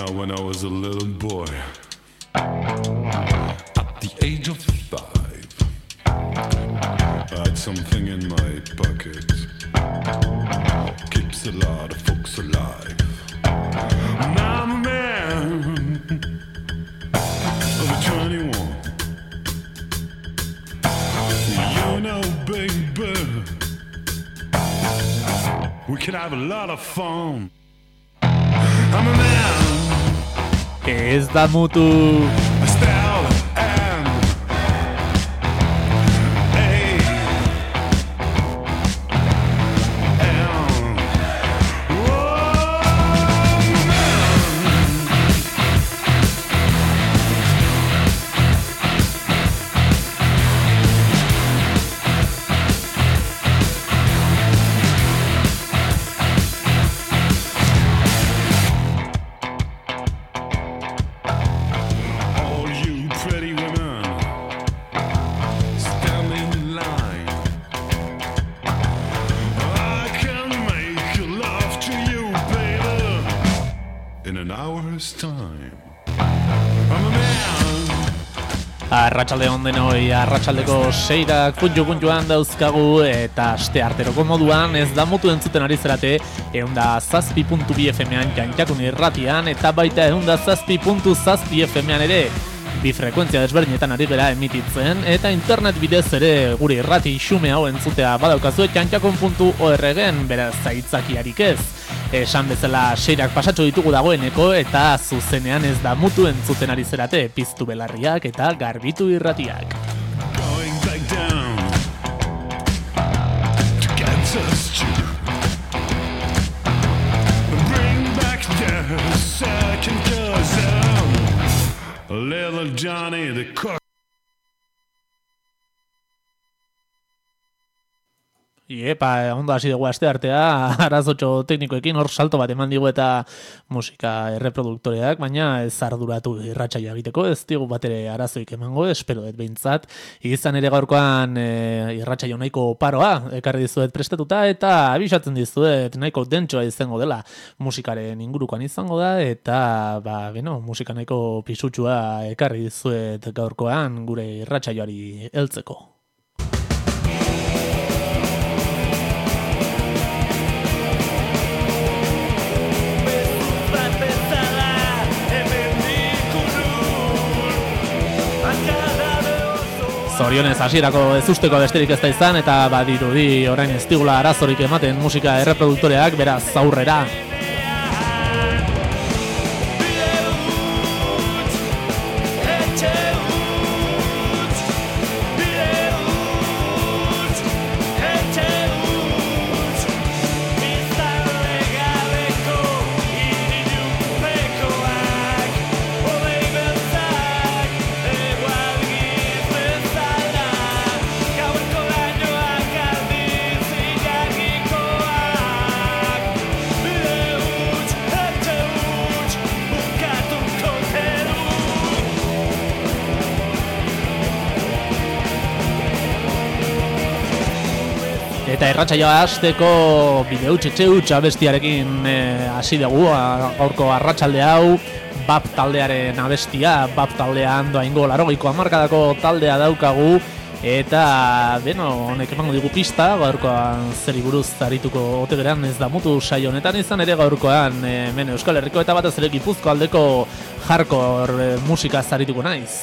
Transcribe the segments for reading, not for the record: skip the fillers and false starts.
now when I was a little boy. At the age of 5, I had something in my pocket. Keeps a lot of folks alive. Now I'm a man of 21. You know, baby, we can have a lot of fun. I'm a man. Ez Da Mutu. Arratxaldeon denoi, arratsaldeko 6 puntu-puntuan dauzkagu eta aste arteroko moduan ez da mutu entzuten ari zerate 107.2 FM-ean Jantakun irratian eta baita 107.7 FM-ean ere bi frekuentzia desberdinetan ari bera emititzen eta internet bidez ere gure irrati xume hau entzutea badaukazu jantakun.org-en beraz zaitzakiarik ez. Esan bezala 6 pasatxo ditugu dagoeneko eta zuzenean ez da mutu entzuten ari zerate piztu belarriak eta garbitu irratiak. Going back down to Kansas City. Bring back the second cousin. Little Johnny the cook. Iepa, ondo hasi dugu aste artea, arazotxo teknikoekin hor salto bat eman digu eta musika erreproduktoreak, baina ez arduratu irratsaioa egiteko, ez digu bat ere arazoik emango, espero dut behintzat. Izan ere gaurkoan irratsaio nahiko paroa, ekarri dizuet prestatuta eta abisatzen dizuet nahiko dentsoa izango dela. Musikaren ingurukoan izango da eta musika nahiko pisutxua ekarri dizuet gaurkoan gure irratsaioari heltzeko. Zorionez hasierako ezusteko besterik ez da izan eta badirudi orain ez digula arazorik ematen musika erreproduktoreak beraz aurrera. Eta erratxaioa azteko bide utxetxe utxa bestiarekin hasi dugu gaurko arratsalde hau BAP taldearen abestia, BAP taldean doaingo 80ko taldea daukagu eta honek emango digu pista gaurkoan zeri buruz arituko ote geran ez da mutu saio honetan izan ere gaurkoan hemen Euskal Herriko eta batez ere Gipuzkoa aldeko hardcore musika zarituko naiz.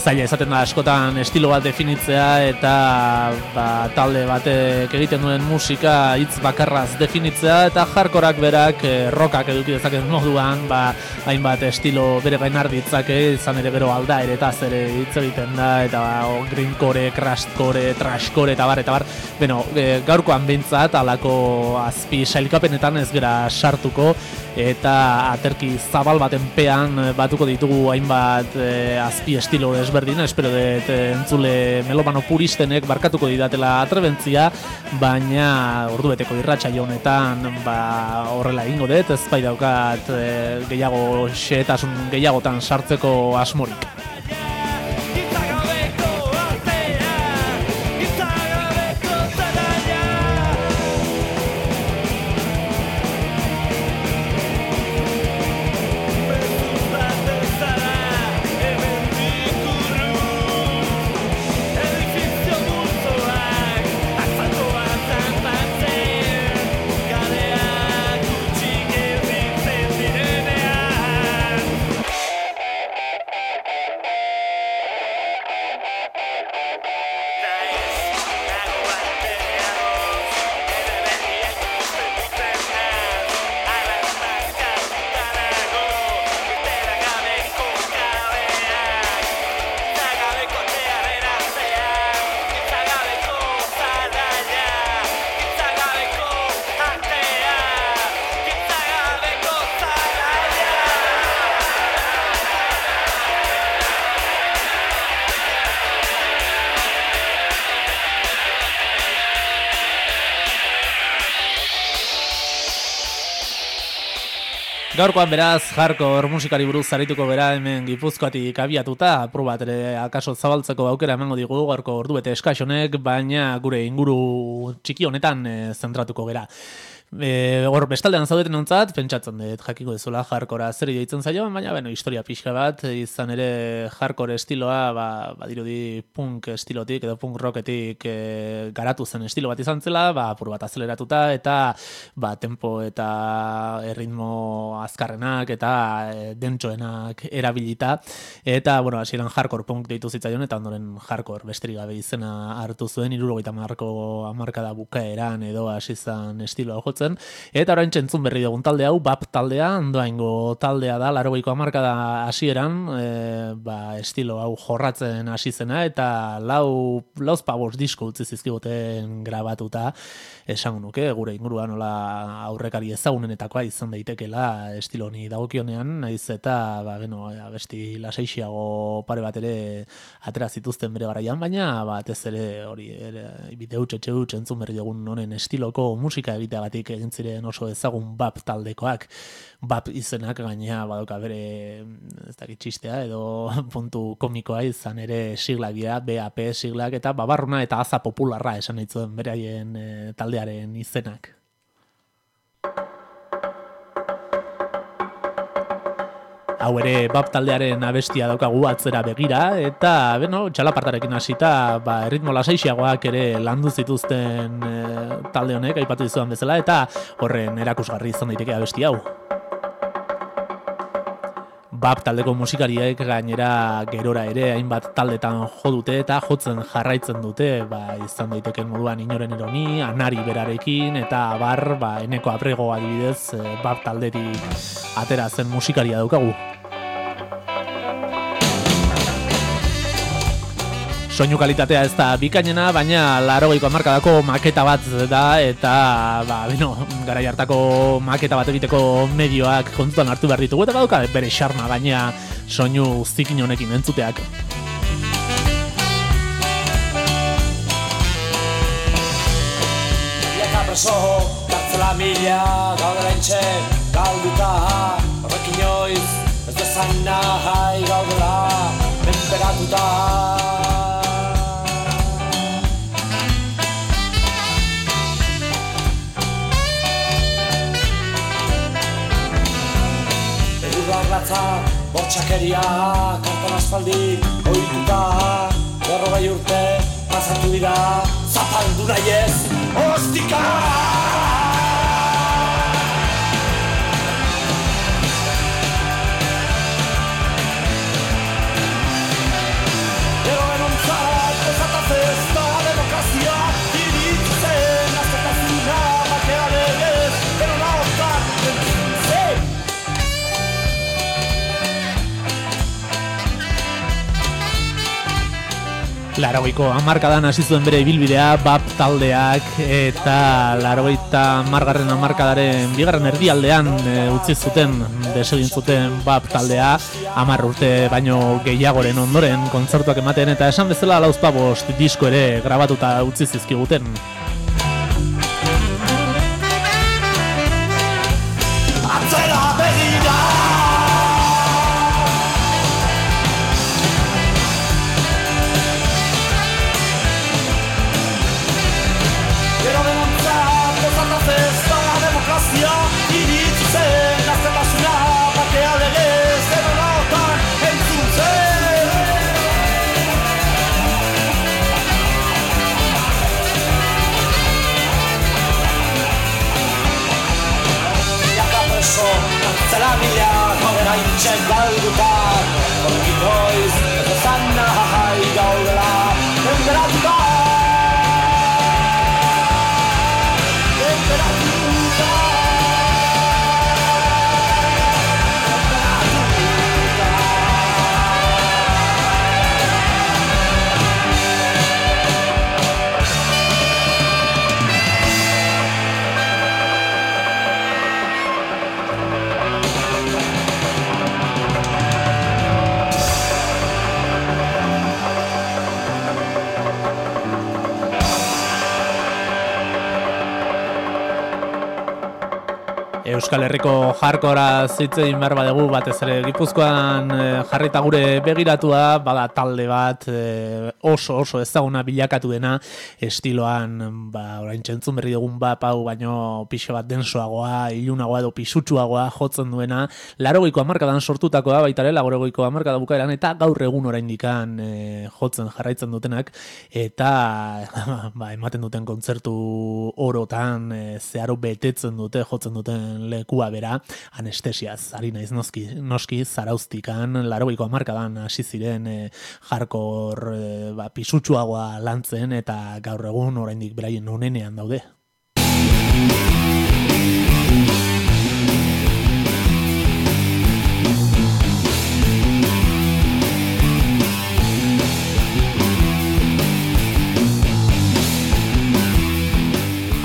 Zaila esaten da askotan estilo bat definitzea eta talde batek egiten duen musika hitz bakarraz definitzea eta hardcoreak berak rockak eduki dezaken moduan hainbat estilo bere gain har ditzake izan ere gero aldaeretaz ere hitz egiten da eta greencore, crashcore, trashcore eta bar gaurkoan behintzat alako azpi sailkapenetan ez gara sartuko eta aterki zabal baten pean batuko ditugu hainbat azpi estilo desberdin, espero dut entzule melomano puristenek barkatuko didatela atrebentzia, baina ordubeteko irratsaio honetan horrela egingo dut, ez bai daukat gehiago xehetasun gehiagotan sartzeko asmorik. Gaurkoan beraz, hardcore musikari buruz zarituko bera hemen Gipuzkoatik abiatuta, apur bat ere akaso zabaltzeko aukera emango digu gaurko ordubete eskasonek, baina gure inguru txiki honetan zentratuko gera. Hor bestaldean zaudeten ontzat, pentsatzen dut jakiko dezula hardcorea zer deitzen zaio, baina bueno, historia pixka bat, izan ere hardcore estiloa, badirudi punk estilotik edo punk rocketik garatu zen estilo bat izan zela, apur bat azeleratuta eta tempo eta erritmo azkarrenak eta dentsoenak erabilita, eta bueno, hasieran hardcore punk deitu zitzaion eta ondoren hardcore besterik gabe izena hartu zuen 70ko hamarkada bukaeran edo hasi izan estiloa jotzen. Eta orain txentzun berri dugun talde hau, BAP taldea, Andoaingo taldea da, 80ko hamarkada hasieran, estilo hau jorratzen hasi zena, eta lauzpabost disko utzi zizkiguten grabatuta, esango nuke, gure inguruan nola aurrekari ezagunenetakoa izan daitekela estilo honi dagokionean, naiz eta besti lasaixiago pare bat ere atera zituzten bere garaian, baina batez ere hori bidehutxe entzun berri dugun honen estiloko musika egitea batik egin ziren oso ezagun BAP taldekoak. BAP izenak gainea badoka bere, ez dakit txistea, edo puntu komikoa izan ere siglak dira, BAP siglak, eta babarruna eta aza popularra esan ditzuen beraien taldearen izenak. Hau ere BAP taldearen abestia daukagu atzera begira, eta txalapartarekin hasita erritmo lasaixiagoak ere landu zituzten talde honek aipatu dizuan bezala, eta horren erakusgarri izan daiteke abesti hau. BAP taldeko musikariek gainera gerora ere hainbat taldetan jo dute eta jotzen jarraitzen dute, izan daiteken moduan Inoren Eroni, Anari berarekin eta abar, Eneko Abrigoa adibidez, BAP taldetik atera zen musikaria daukagu. Soinu kalitatea ez da bikainena, baina 80ko hamarkadako maketa bat da, eta garai hartako maketa bat egiteko medioak kontutan hartu behar ditugu, eta baduka bere xarma, baina soinu zikin honekin entzuteak. Iaka presoho, kartzela mila, gaudelain txe, galduta, horrek inoiz, ez dezain nahai gaudela, menperatuta. Garratza, bortxakeria, kartan asfaldi, oituta, berrogei urte, pasatu dira, zapaldu nahi ez, ostika! Eroen ontzat, ezataz ez da demokrazia, iritzen, azkatazuna, bakean egez, erona hortak, entzuntzen! Laurogeiko hamarkadan hasi zuen bere ibilbidea BAP taldeak, eta 80garren hamarkadaren bigarren erdialdean utzi zuten, desegin zuten BAP taldea 10 urte baino gehiagoren ondoren kontzertuak ematen, eta esan bezala 45 disko ere grabatuta utzi zizkiguten. Txek galdutak, horkitoiz, eta zanna jai gaudela, temperatutak, Euskal Herriko hardcorea zitzein behar badegu, batez ere Gipuzkoan jarrita gure begiratua, bada talde bat oso ezaguna bilakatu dena, estiloan, orain txentzun berri dugun BAP hau, baino pixe bat densoagoa, ilunagoa edo pisutsuagoa jotzen duena, 80ko hamarkadan sortutakoa, baita ere 90ko hamarkada bukaeran, eta gaur egun oraindikan jotzen jarraitzen dutenak, eta ematen duten kontzertu orotan zeharo betetzen dute, jotzen duten lekua bera, Anestesia, ari naiz noski Zarauztikan, 80ko hamarkadan hasi ziren hardcore pisutsuagoa lantzen, eta gaur egun oraindik beraien onenean daude.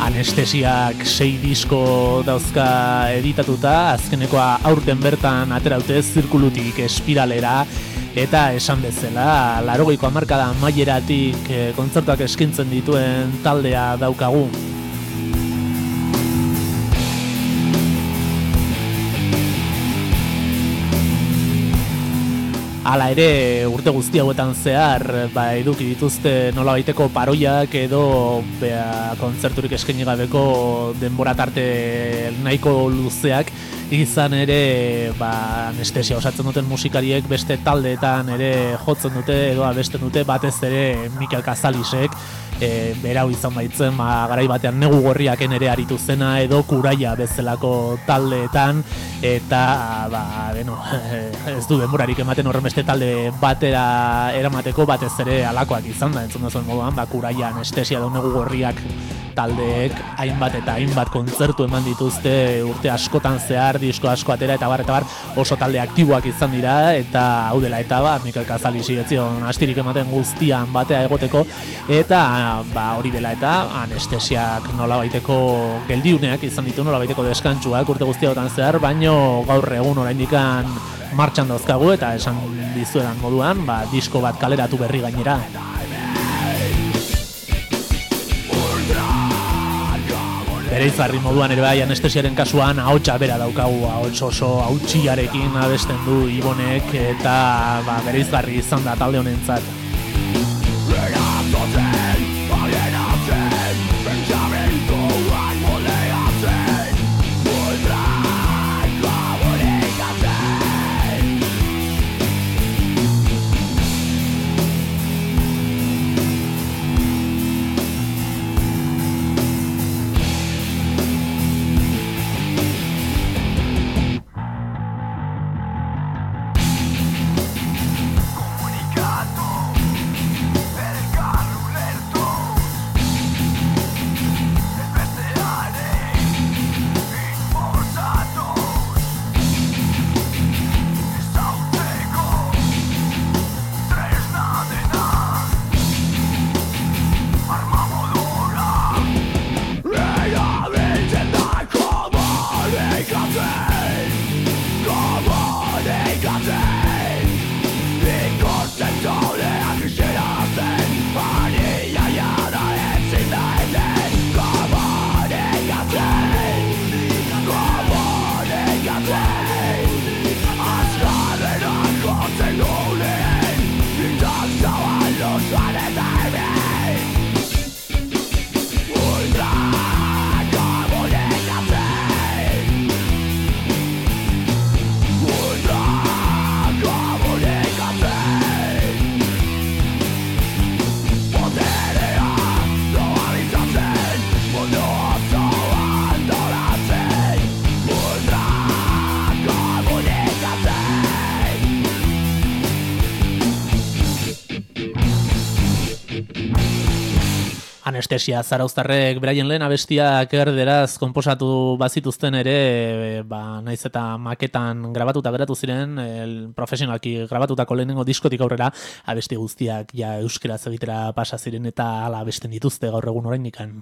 Anestesiak 6 disko dauzka editatuta, azkenekoa aurten bertan ateraute zirkulutik espiralera, eta esan bezala, 80ko hamarkada amaieratik kontzertuak eskintzen dituen taldea daukagu. Hala ere, urte guzti hauetan zehar, eduki dituzte nola baiteko paroiak edo kontzerturik eskaini gabeko denbora tarte nahiko luzeak, izan ere, Anestesia osatzen duten musikariek beste taldeetan ere jotzen dute edo abesten dute, batez ere Mikel Kazalisek, berau izan baitzen, garai batean negu gorriaken ere aritu zena edo Kuraila bezalako taldeetan, eta ez du denborarik ematen horren beste talde batera eramateko, batez ere alakoak izan da, entzun duzuen moduan, Kuraila, Anestesia edo negu gorriak taldeek hainbat eta hainbat kontzertu eman dituzte urte askotan zehar, disko asko atera eta bar oso talde aktiboak izan dira, eta hau dela eta Mikel Kazalisi etzion astirik ematen guztian batea egoteko, eta hori dela eta Anestesiak nola baiteko geldiuneak izan ditu, nola baiteko deskantsuak urte guztiagotan zehar, baino gaur egun oraindikan martxan dauzkagu, eta esan dizuedan moduan disko bat kaleratu berri gainera. Bereizgarri moduan ere bai Anestesiaren kasuan ahotsa bera daukagu, ahots oso hautsiarekin abesten du Ibonek, eta bereizgarri izan da talde honentzat. Anestesia, Zara Uztarrek beraien lehen abestiak erderaz konposatu bazituzten ere, naiz eta maketan grabatuta geratu ziren, profesionalki grabatutako lehenengo diskotik aurrera abesti guztiak ja euskera egitera pasa ziren, eta hala abesten dituzte gaur egun oraindikan.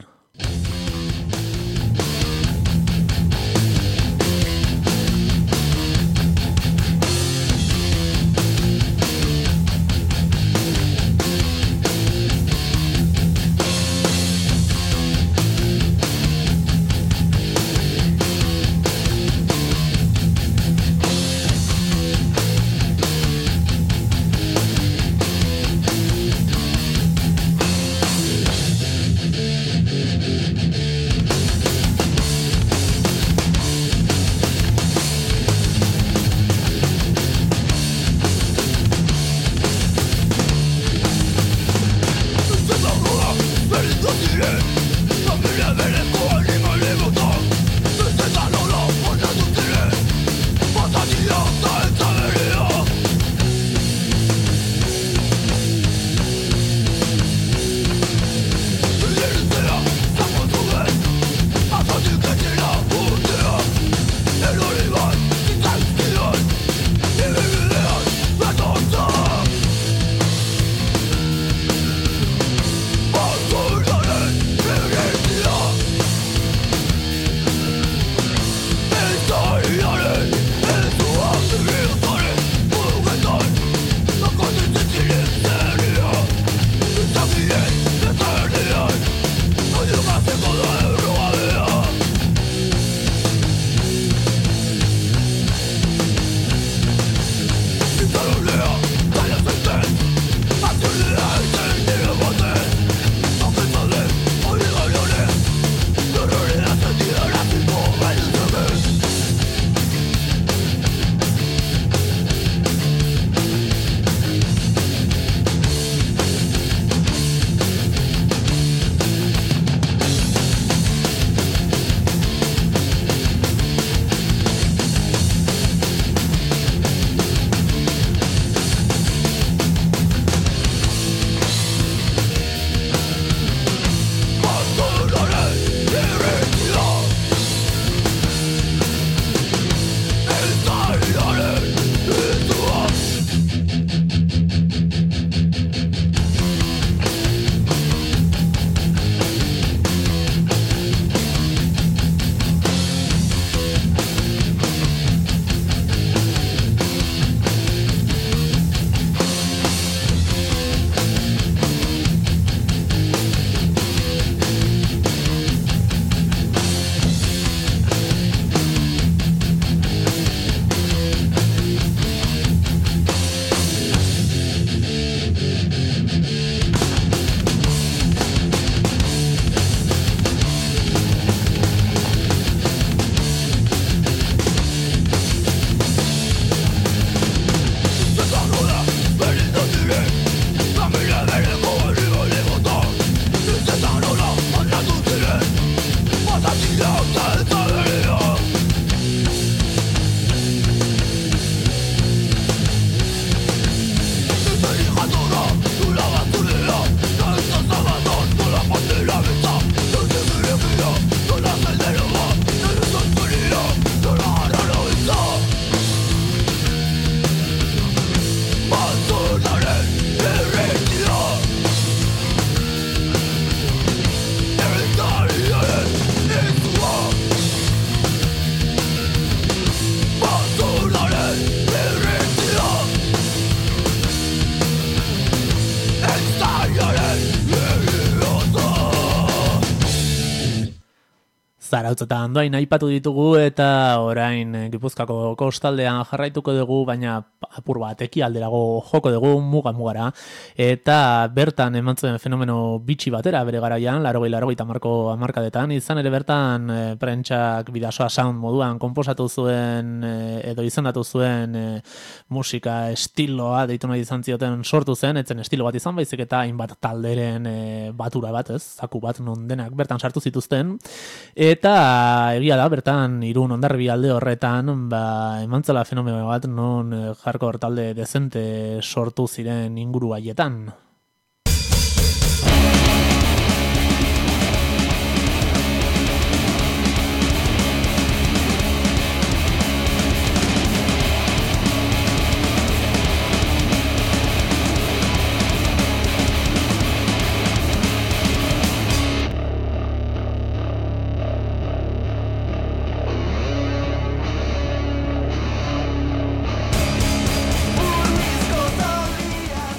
Zarautz eta Andoain aipatu ditugu eta orain Gipuzkoako kostaldean jarraituko dugu, baina apur bat ekialderago joko dugu muga-mugara. Eta bertan emantzuen fenomeno bitxi batera bere garaian, 80-90 hamarkadetan, izan ere bertan prentsak bidasoa sound moduan konposatu zuen edo izendatu zuen musika estiloa deitu nahi izan zioten sortu zen, etzen estilo bat izan baizik eta hainbat talderen batura bat, ez, zaku bat non denak bertan sartu zituzten. Eta egia da, bertan, Irun Hondarribia alde horretan, emantzala fenomeno bat non hardcore talde dezente sortu ziren inguru haietan.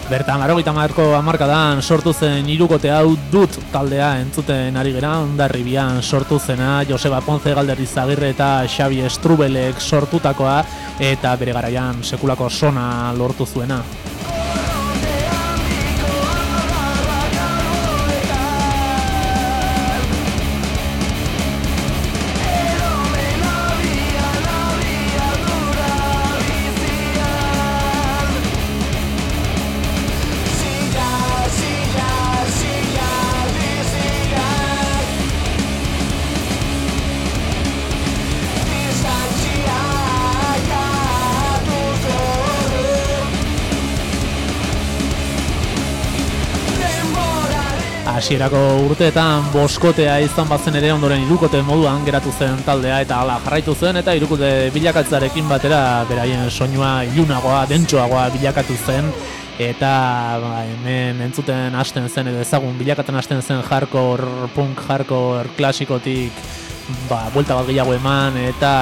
Bertan, 80-90 hamarkadan sortu zen hirukote hau dut taldea entzuten ari gera, Hondarribian sortu zena, Joseba Ponce Galdelizagirre eta Xabi Estrubelek sortutakoa eta bere garaian sekulako sona lortu zuena. Hasierako urteetan boskotea izan bazen ere ondoren hirukote moduan geratu zen taldea eta hala jarraitu zen eta hirukote bilakatzarekin batera beraien soinua ilunagoa, dentsoagoa bilakatu zen eta hemen entzuten hasten zen edo ezagun bilakatzen hasten zen hardcore, punk hardcore klasikotik buelta bat gehiago eman eta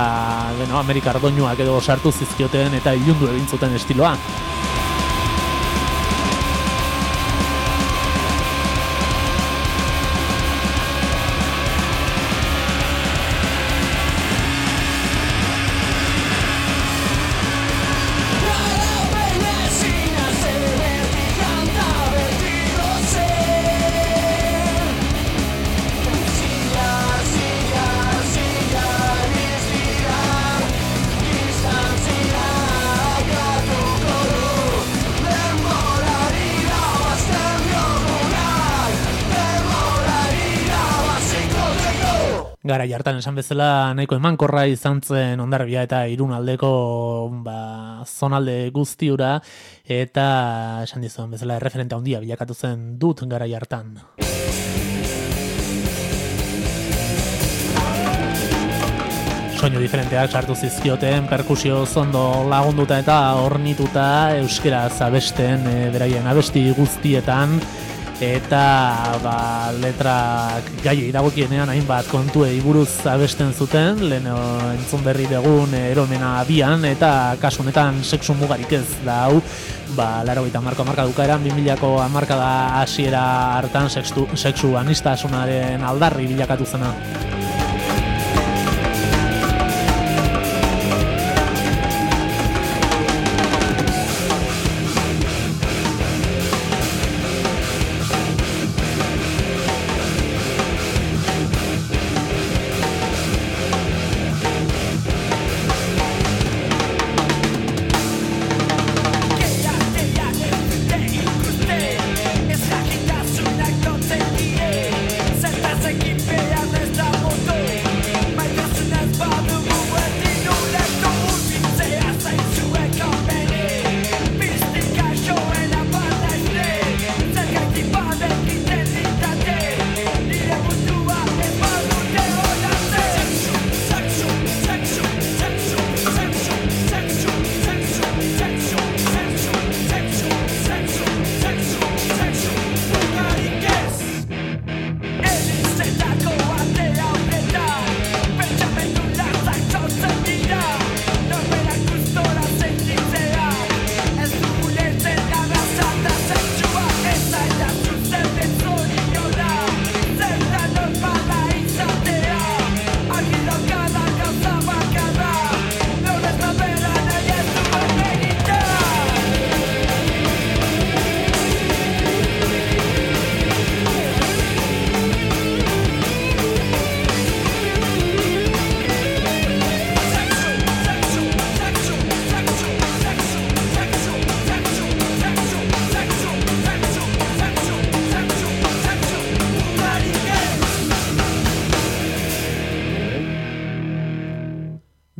amerikar doinuak edo sartu zizkioten eta ilundu egin zuten estiloa. Gara jartan esan bezala nahiko emankorra izan zen Hondarribia eta Irun aldeko zonalde guztiura eta esan dizuen bezala erreferente handia bilakatu zen dut gara jartan. Soinu diferenteak sartu zizkioten, perkusio zondo lagunduta eta ornituta euskeraz abesten beraien abesti guztietan. Eta letrak gaiei dagokienean hainbat kontuei buruz abesten zuten, lehen entzun berri dugun eromena abian, eta kasu honetan sexu mugarik ez da hau, 80-90 hamarkada dukaeran, 2000-ko hamarkada hasiera hartan sexu anistasunaren aldarri bilakatu zena.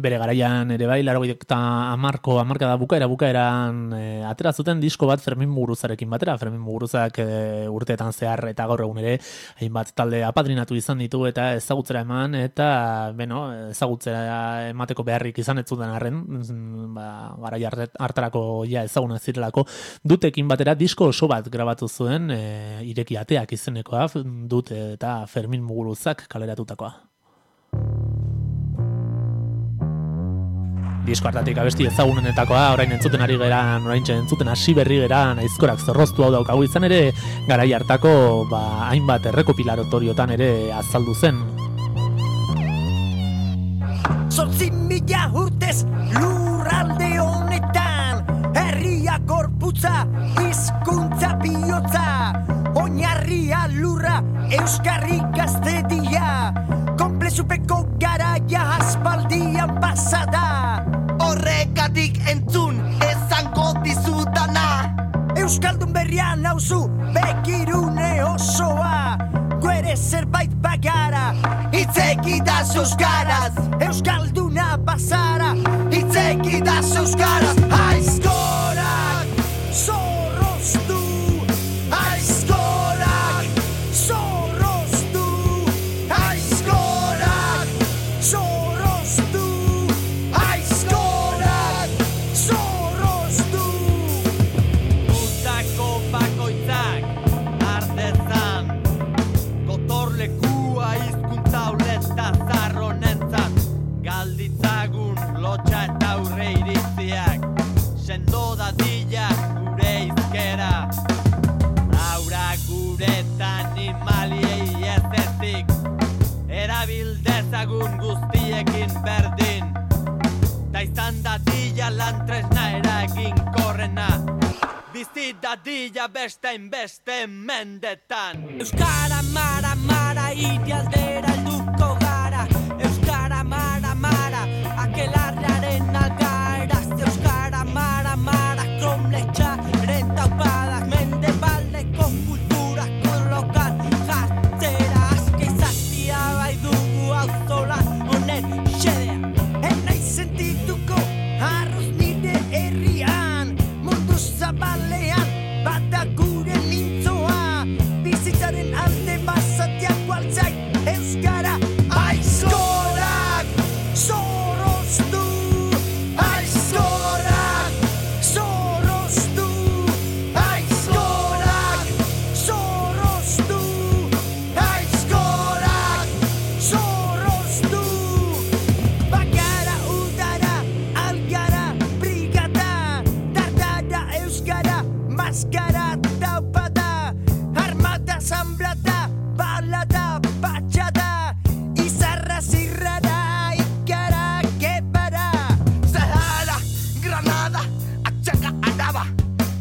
bere garaian ere bai, 1980 hamarkada bukaeran atera zuten disko bat Fermin Muguruzarekin batera. Fermin Muguruzak urteetan zehar eta gaur egun ere hainbat talde apadrinatu izan ditu eta ezagutzera eman eta beno, ezagutzera emateko beharrik izan ez zuten arren, garai hartarako ja ezaguna zirelako, dutekin batera disko oso bat grabatu zuen Ireki Ateak izenekoa dut eta Fermin Muguruzak kaleratutakoa. Disko hartatik abesti ezagunenetakoa, orain entzuten ari geran, orain entzuten hasi berri geran, aizkorak zorroztu hau daukagu izan ere, garai hartako hainbat errekopilatoriotan ere azaldu zen. 8.000 urtez lurralde honetan, herria gorputza, hizkuntza bihotza, oinarria lurra, euskarri gaztedia, konplexupeko garaia aspaldian pasada. Horregatik entzun ezango dizutana, euskaldun berrian nauzu begirune osoa. Guere zerbait bagara, itzekidaz euskaraz, euskalduna bazara, itzekidaz euskaraz. Aizkorak zorroztu, aizkorak zorroztu, aizkorak zorroztu, aizkorak zorroztu. Gutako bakoitzak ardezan, kotorlekua izkuntza uleta zarronentzat, galditzagun lotxa eta aurre iritziak, sendo dadila gure izkera. Aura guretan animaliei ezetik, erabildezagun guztiekin berdin, da izan dadila lan tresna eragin korrena, bizit dadila bestain beste mendetan. Euskara mara mara irialdera alduko gara, euskara mara mara akelarrearen algaraz, euskara mara mara kromletxaren taupadak, mende baldeko kultura kolokan jartzera, aske izatia bai dugu auzola honen xedea. Ena izentituko harroz nire herrian, mundu zabalean bata gure mintzoa, bizitzaren alde bazatiak gualtzai euskara. Aizkorak zorroztu, aizkorak zorroztu, aizkorak zorroztu, aizkorak zorroztu. Bagara udara, algara brigada, dardara euskara, maskara taupada, armada zamblada, balada patxada, izarra zirrara, ikara kebara. Zahara, Granada, atxaka araba,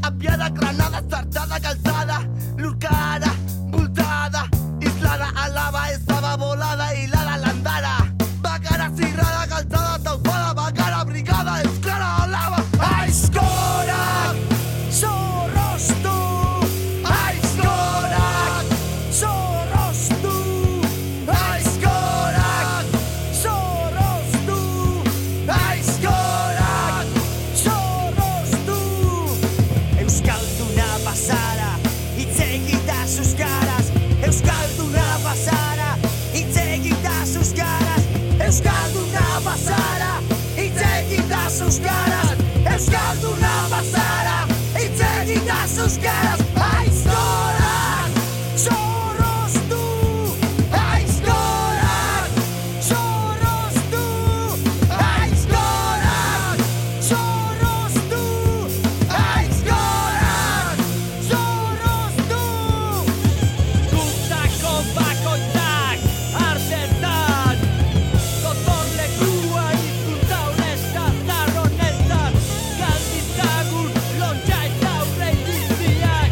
abiada, Granada, zartada, galtzada, lurkara, bultada, izlara, alaba, ezaba, bolada, hilada, landara, bakara, zirrara, galtzada, taupada, bakara, brigada, euskara, alaba. Aizkorak zorroztu, aizkorak zorroztu, aizkorak zorroztu, aizkorak zorroztu. Euskalduna bazara, hitz egitaz euskaraz, euskalduna bazara, hitz egitaz euskaraz, euskalduna bazara, hitz egitaz euskaraz, euskalduna bazara, hitz egitaz euskaraz. Aizkorak zorroztu, aizkorak zorroztu, aizkorak zorroztu, aizkorak zorroztu. Gutako bakoitzak artetan, kotorlekua izkuntza honesta zarronetan, galditzagun lotxa eta aurre iritziak,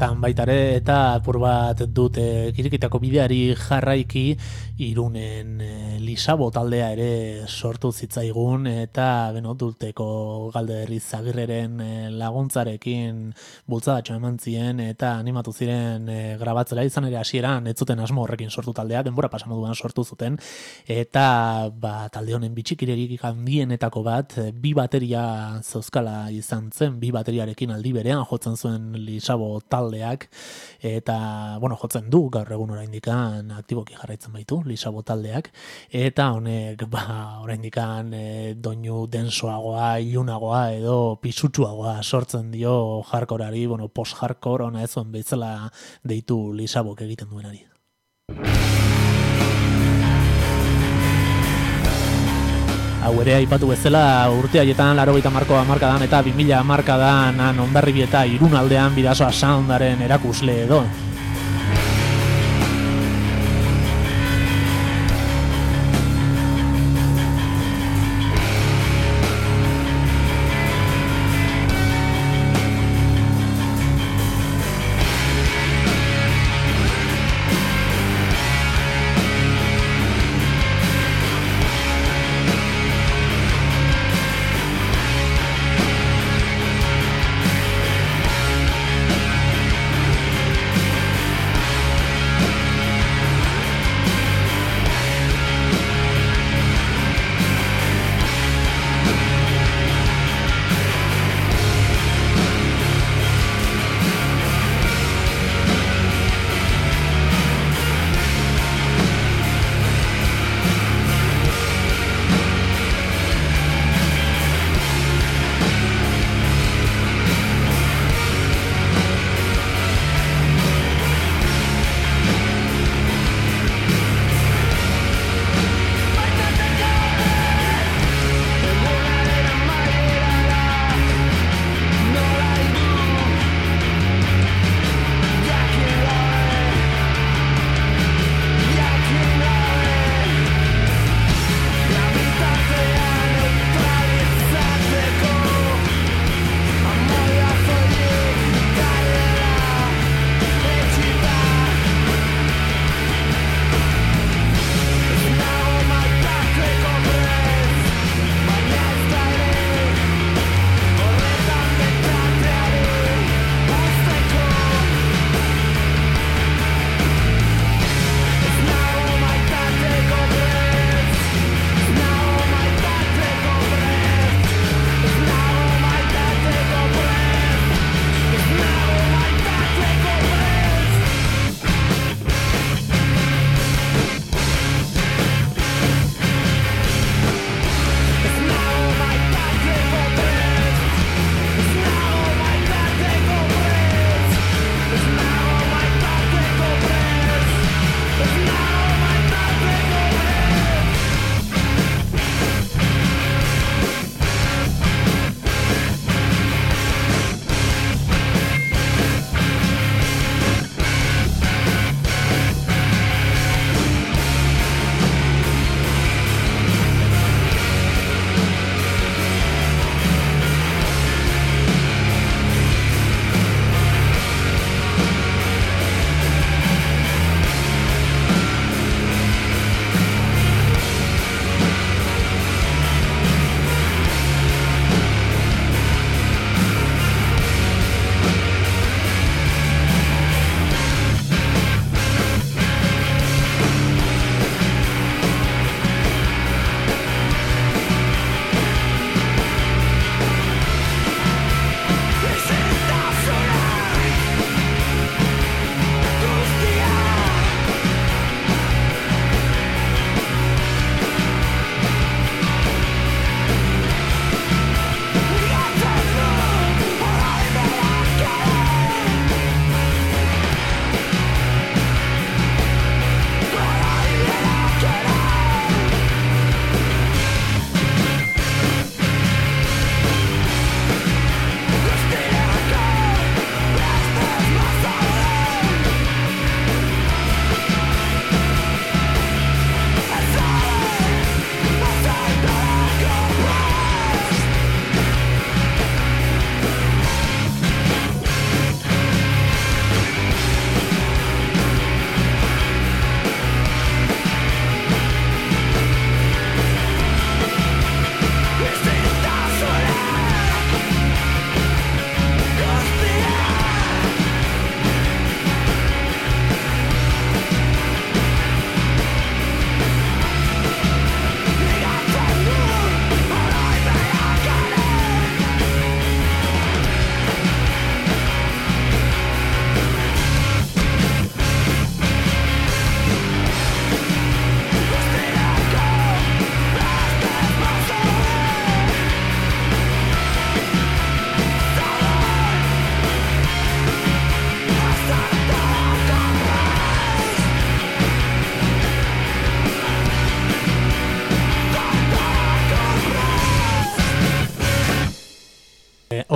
bertan baitare, eta apur bat dut kirikitako bideari jarraiki Irunen Lisabö taldea ere sortu zitzaigun, eta duteko Galder Izagirreren laguntzarekin bultzadatxo eman zien, eta animatu ziren grabatzela, izan ere hasieran ez zuten asmo horrekin sortu taldea, denbora pasamoduan sortu zuten, eta talde honen bitxikirerik handienetako bat, bi bateria zeuzkala izan zen, bi bateriarekin aldi berean jotzen zuen Lisabö taldeak, eta jotzen du gaur egun oraindikan aktiboki jarraitzen baitu Lisabö taldeak, eta honek oraindikan doinu densoagoa, ilunagoa edo pisutsuagoa sortzen dio hardcoreari, post-hardcore ona ezuen bezala deitu Lisabök egiten duenari. Hau ere aipatu bezala urte haietan 80 hamarkadan eta 2000 hamarkadan Hondarribia eta Irun aldean Bidasoa soundaren erakusle edo.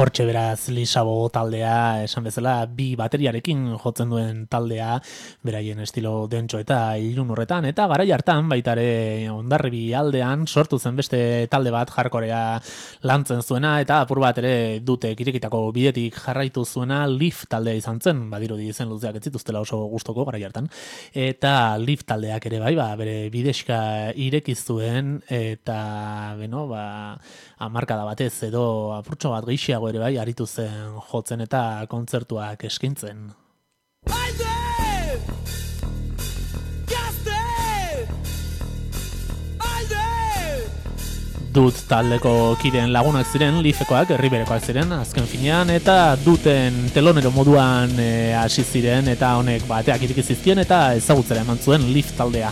Hortxe beraz Lisabö taldea, esan bezala, 2 bateriarekin jotzen duen taldea, beraien estilo dentso eta ilun horretan, eta garai hartan baitare Hondarribi aldean sortu zen beste talde bat hardcorea lantzen zuena, eta apur bat ere Dutek irekitako bidetik jarraitu zuena, Leaf taldea izan zen, badirudi izen luzeak ez zituztela oso gustoko garai hartan, eta Leaf taldeak ere bai, bere bideska ireki zuen, eta beno, hamarkada batez edo apurtxo bat geixia ere bai aritu zen jotzen eta kontzertuak eskintzen. Alde! Gazte! Alde! Dut taldeko kideen lagunak ziren, Lifekoak, herriberekoak ziren, azken finean, eta Duten telonero moduan hasi ziren, eta honek bateak iriki zizkien eta ezagutzera eman zuen Lift taldea.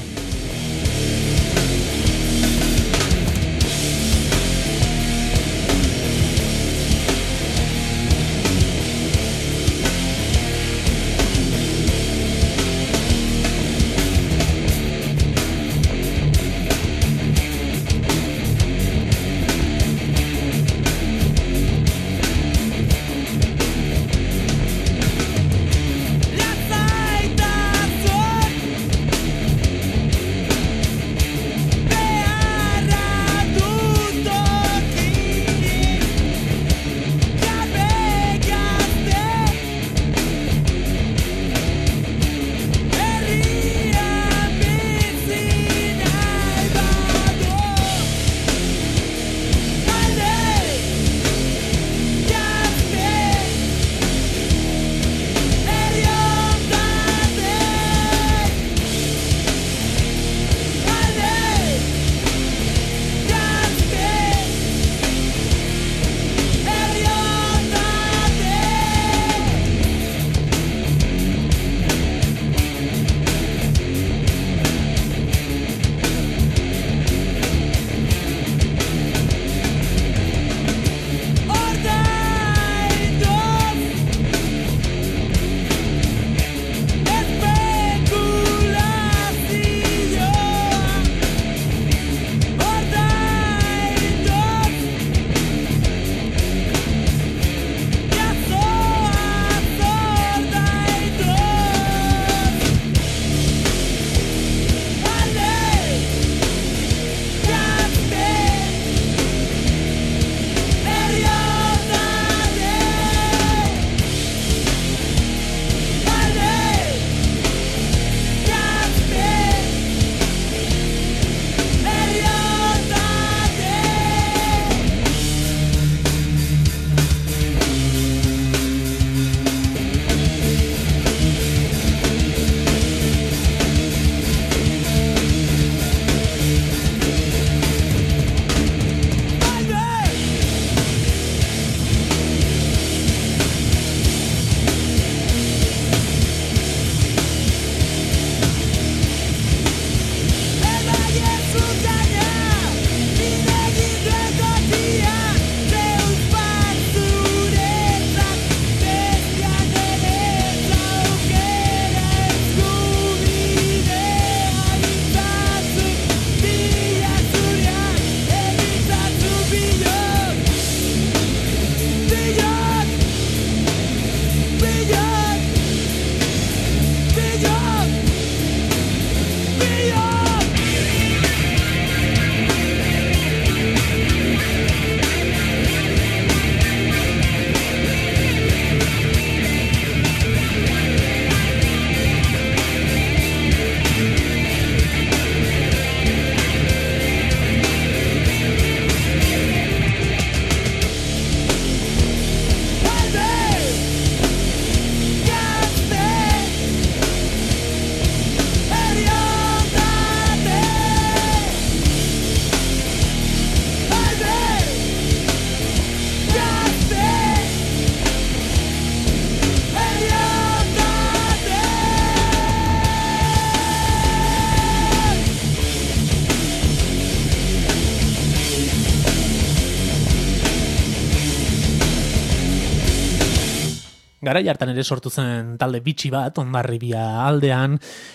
Garai hartan ere sortu zen talde bitxi bat Hondarribia aldean,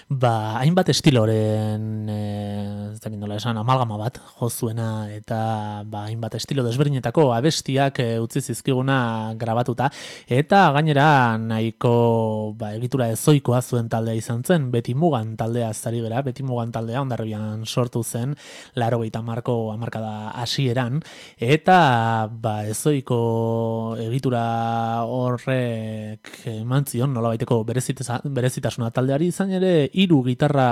hainbat estiloren ezakit nola esan, amalgama bat jozuena eta hainbat estilo desberdinetako abestiak utzi zizkiguna grabatuta, eta gainera nahiko egitura ezoikoa zuen taldea izan zen, Betimugan taldea zari gara, Betimugan taldea Hondarribian sortu zen 80 hamarkada hasieran, eta ezoiko egitura horrek mantzion nola baiteko berezitasuna taldeari, izan ere 3 gitarra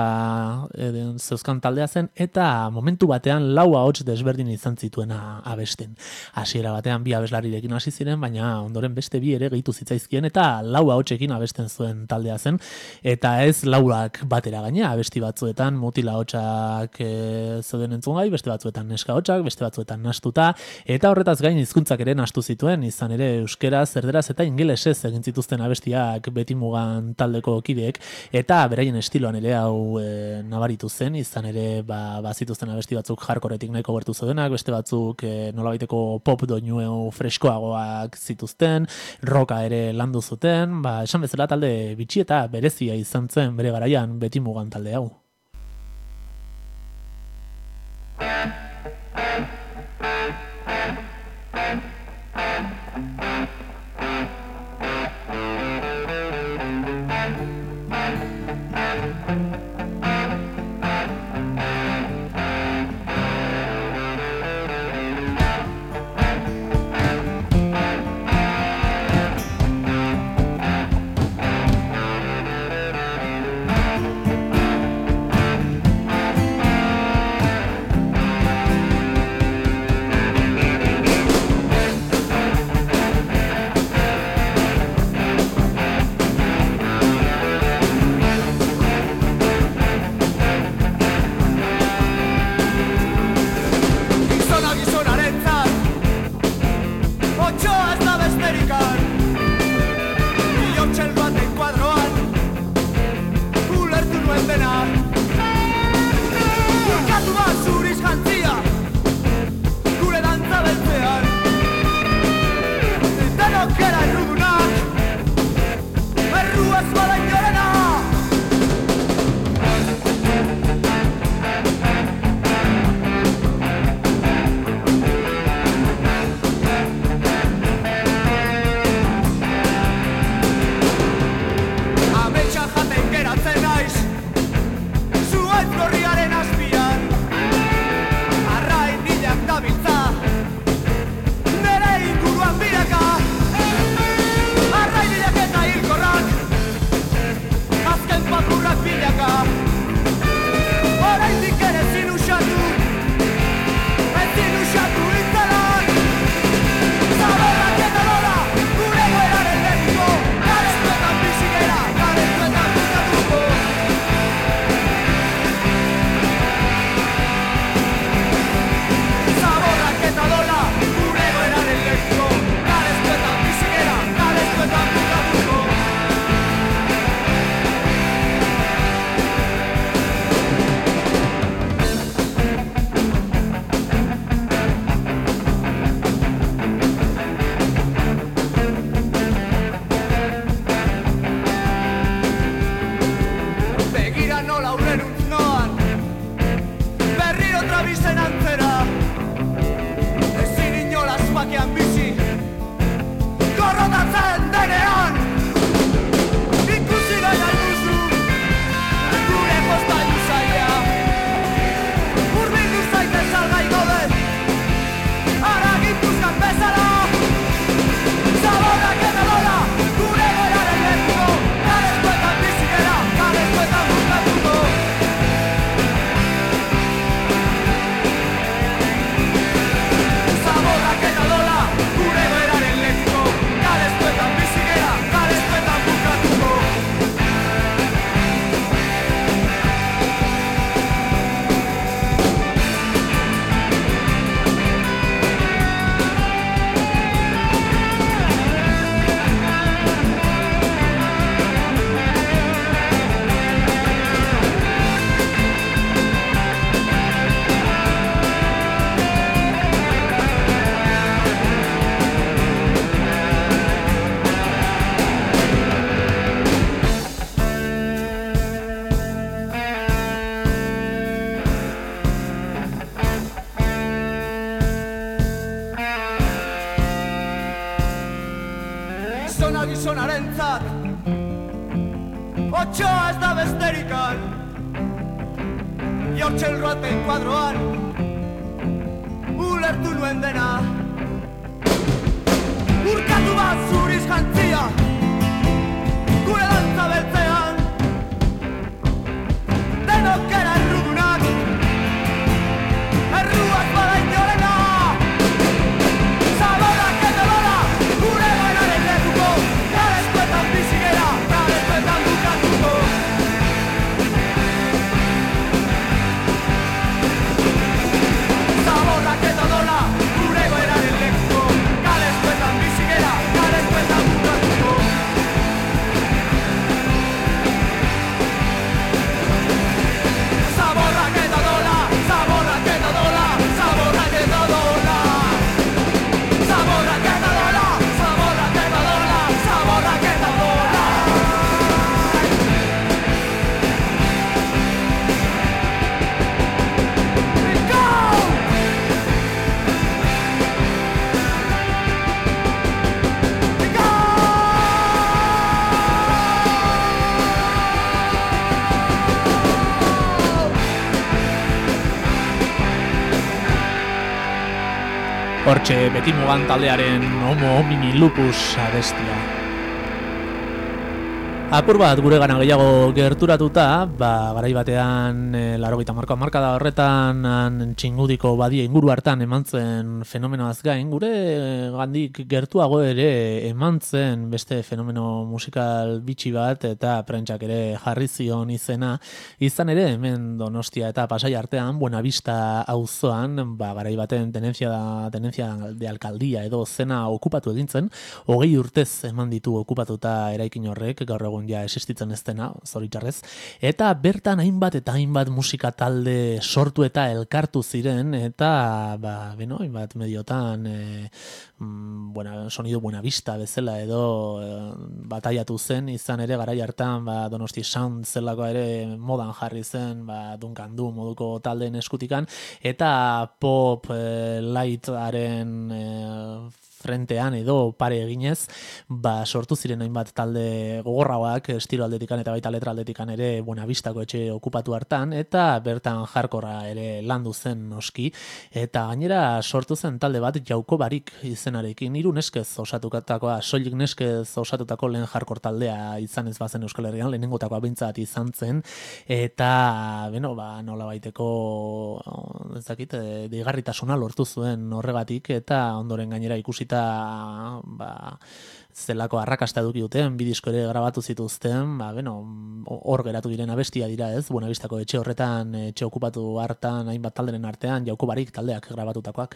zeuzkan taldea zen, eta momentu batean 4 ahots desberdin izan zituena abesten. Hasiera batean 2 abeslarirekin hasi ziren, baina ondoren beste 2 ere gehitu zitzaizkien, eta 4 ahotsekin abesten zuen taldea zen, eta ez 4ak batera gaina, abesti batzuetan mutila ahotsak zeuden entzungai, beste batzuetan neska ahotsak, beste batzuetan nastuta, eta horretaz gain hizkuntzak ere nastu zituen, izan ere euskera, zerderaz eta ingelesez egin zituzten abestiak Betimugan taldeko kideek, eta beraien estiloan ere hau nabaritu zen, izan ere bazituzten abesti batzuk hardcoretik nahiko bertu zeudenak, beste batzuk nolabaiteko pop doinu freskoagoak zituzten, rocka ere landu zuten, esan bezala talde bitxi eta berezia izan zen bere garaian Betimugan talde hau. gizonaren zat, otxoa ez da besterikan, jortxel roaten kuadroan, ulertu nuen dena. Urkatu bat zuriz jantzia, gure dantza beltzean, denok gara errudunak, erruak bada inolena. Hortxe Betimugan taldearen Homo homini lupus adestia. Apur bat gure gana gehiago gerturatuta, garai batean 80 hamarkada horretan Txingudiko badia inguru hartan eman zen fenomenoaz gain, gure gandik gertuago ere eman zen beste fenomeno musikal bitxi bat eta prentsak ere jarri zion izena. Izan ere hemen Donostia eta Pasai artean Buenavista auzoan, garai baten tenencia de alcaldía edo zena okupatu egin zen. 20 urtez eman ditu okupatuta eraikin horrek, gaur egun ja existitzen ez dena, zoritxarrez, eta bertan hainbat eta hainbat musika talde sortu eta elkartu ziren, eta hainbat mediotan sonido Buenavista bezala edo bataiatu zen, izan ere garai hartan Donosti Sound zelako ere modan jarri zen, Duncan Du moduko taldeen eskutikan, eta pop lightaren frentean edo pare eginez, sortu ziren hainbat talde gogorrauak estilo aldetikan eta baita letra aldetikan ere Buenavistako etxe okupatu hartan, eta bertan jarkorra ere landu zen noski, eta gainera sortu zen talde bat Jauko Barik izenarekin, soilik neskez osatutako lehen jarkor taldea izan ez bazen Euskal Herrian, lehenengotakoa bintzat izan zen, eta nola baiteko deigarritasuna lortu zuen horregatik, eta ondoren gainera ikusita zelako arrakasta eduki duten, bidisko ere grabatu zituzten, hor geratu diren abestia dira ez, Buenavistako etxe horretan, etxe okupatu hartan, hainbat talderen artean, Jauko Barik taldeak grabatutakoak.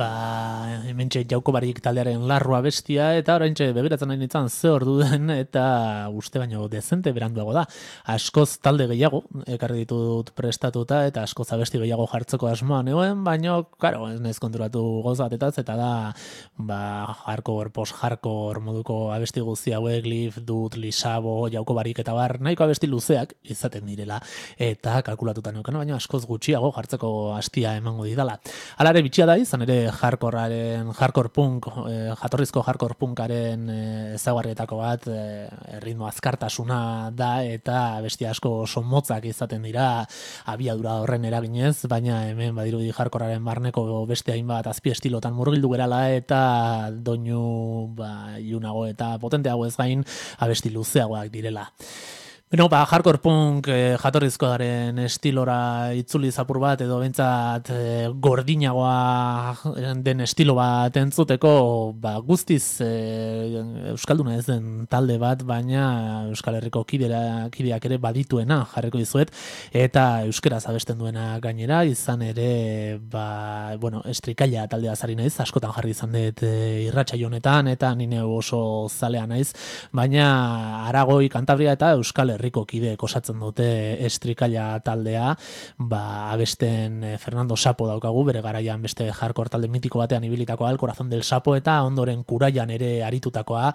ba, hementxe Jauko Barik taldearen larrua bestia, eta oraintxe begiratzen nahi nintzen ze ordu den, eta uste baino dezente beranduago da. Askoz talde gehiago, ekarri ditut prestatuta, eta askoz abesti gehiago jartzeko asmoa neuen, baino, karo, ez nez konturatu gozatetaz, eta da, ba, hardcore, post-hardcore moduko abesti guzti hauek, Liv, Dut, Lisabö, Jauko Barik eta bar, nahiko abesti luzeak izaten direla, eta kalkulatuta neukena, baino askoz gutxiago jartzeko astia emango didala. Alare bitxia da izan ere jatorrizko hardcore punkaren ezagarrietako bat ritmo azkartasuna da eta beste asko somotzak izaten dira abiadura horren eraginez, baina hemen badirudi hardcorearen barneko beste hainbat azpi estilotan murgildu gerala eta doinu ba, ilunago eta potenteago ez gain abesti luzeagoak direla. Beno, ba, hardcore punk jatorrizkoaren estilora itzuli zapur bat edo bentsat gordinagoa den estilo bat entzuteko ba, guztiz Euskalduna ez den talde bat, baina Euskal Herriko kideak ere badituena jarriko dizuet eta euskeraz abesten duena gainera izan ere ba, bueno, Estrikaila taldea zari naiz, askotan jarri izan dut irratsaio honetan eta ni neu oso zalea naiz, baina Aragoi, Kantabria eta Euskal Herriko kideek osatzen dute Estrikaila taldea, ba, abesten Fernando Sapo daukagu, bere garaian beste hardcore talde mitiko batean ibilitakoa, El Corazón del Sapo, eta ondoren Kurailan ere aritutakoa,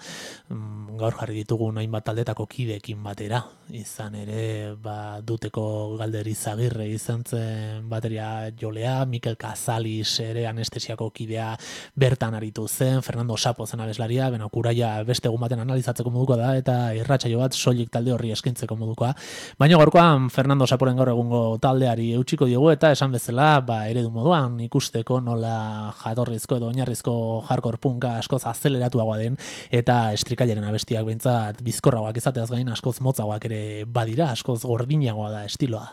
gaur jarri ditugu hainbat taldetako kideekin batera, izan ere ba, Duteko Galder Izagirre izan zen bateria jolea, Mikel Kazalis ere Anestesiako kidea bertan aritu zen, Fernando Sapo zen abeslaria, beno, Kuraila beste egun baten analizatzeko moduko da, eta irratsaio bat soilik talde horri eskaintzeko modukoa. Baina gaurkoan Fernando Saporen gaur egungo taldeari eutsiko diogu eta esan bezala, ba, eredu moduan ikusteko nola jatorrizko edo oinarrizko hardcore punka askoz azeleratuagoa den eta Estrikailaren abestiak beintzat bizkorragoak izateaz gain askoz motzagoak ere badira, askoz gordinagoa da estiloa.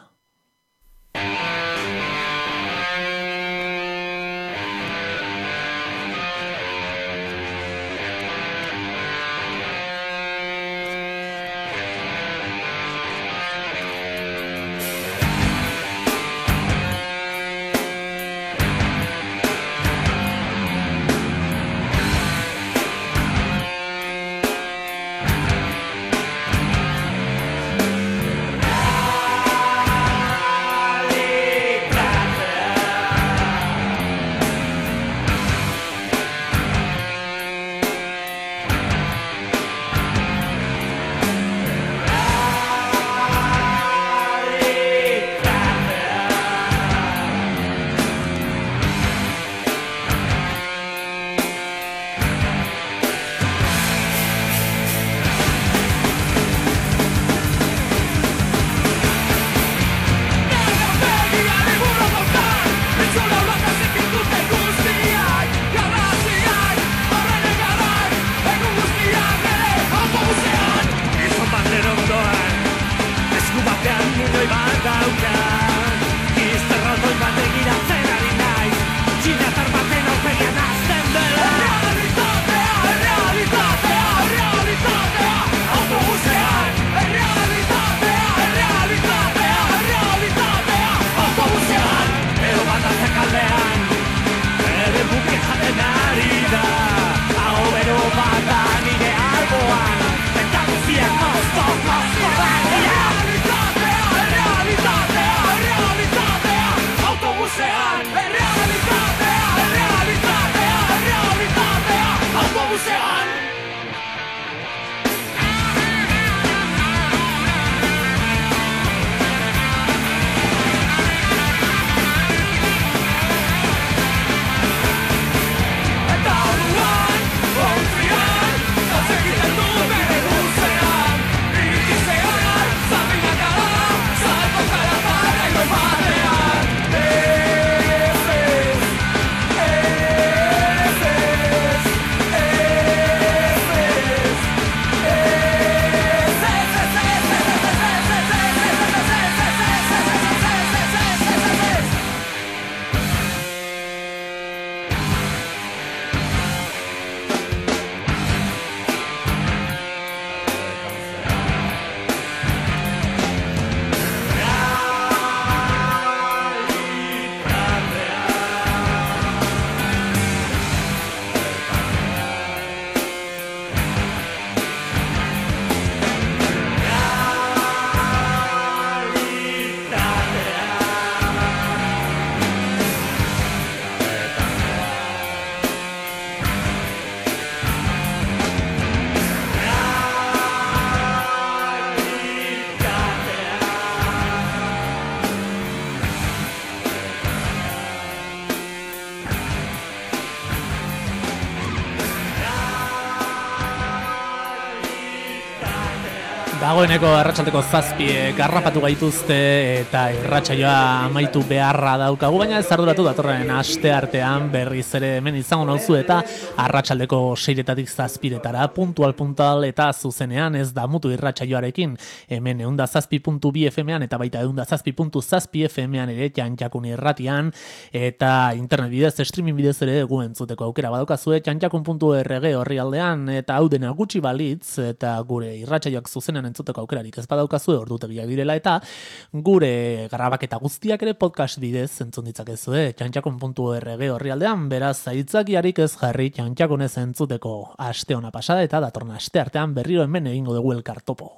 Dagoeneko arratsaldeko 7 garrapatu gaituzte eta irratsaioa amaitu beharra daukagu, baina ez arduratu datorren aste artean berriz ere hemen izango nauzu eta arratsaldeko 6etatik 7etara puntual eta zuzenean ez da mutu irratsaioarekin hemen 107.2 FM-ean eta baita 107.7 FM-ean ere Jantjakun irratian eta internet bidez, streaming bidez ere gu entzuteko aukera badaukazue jantjakun.org orrialdean eta hau dena gutxi balitz eta gure irratsaioak zuzenean entzuteko aukerarik ez badaukazu ordutegiak direla eta gure grabaketa guztiak ere podcast bidez entzun ditzakezue txantxakon.org orrialdean, beraz aitzakiarik ez jarri txantxakonez entzuteko aste ona pasada eta datorren aste artean berriro hemen egingo dugu elkartopo.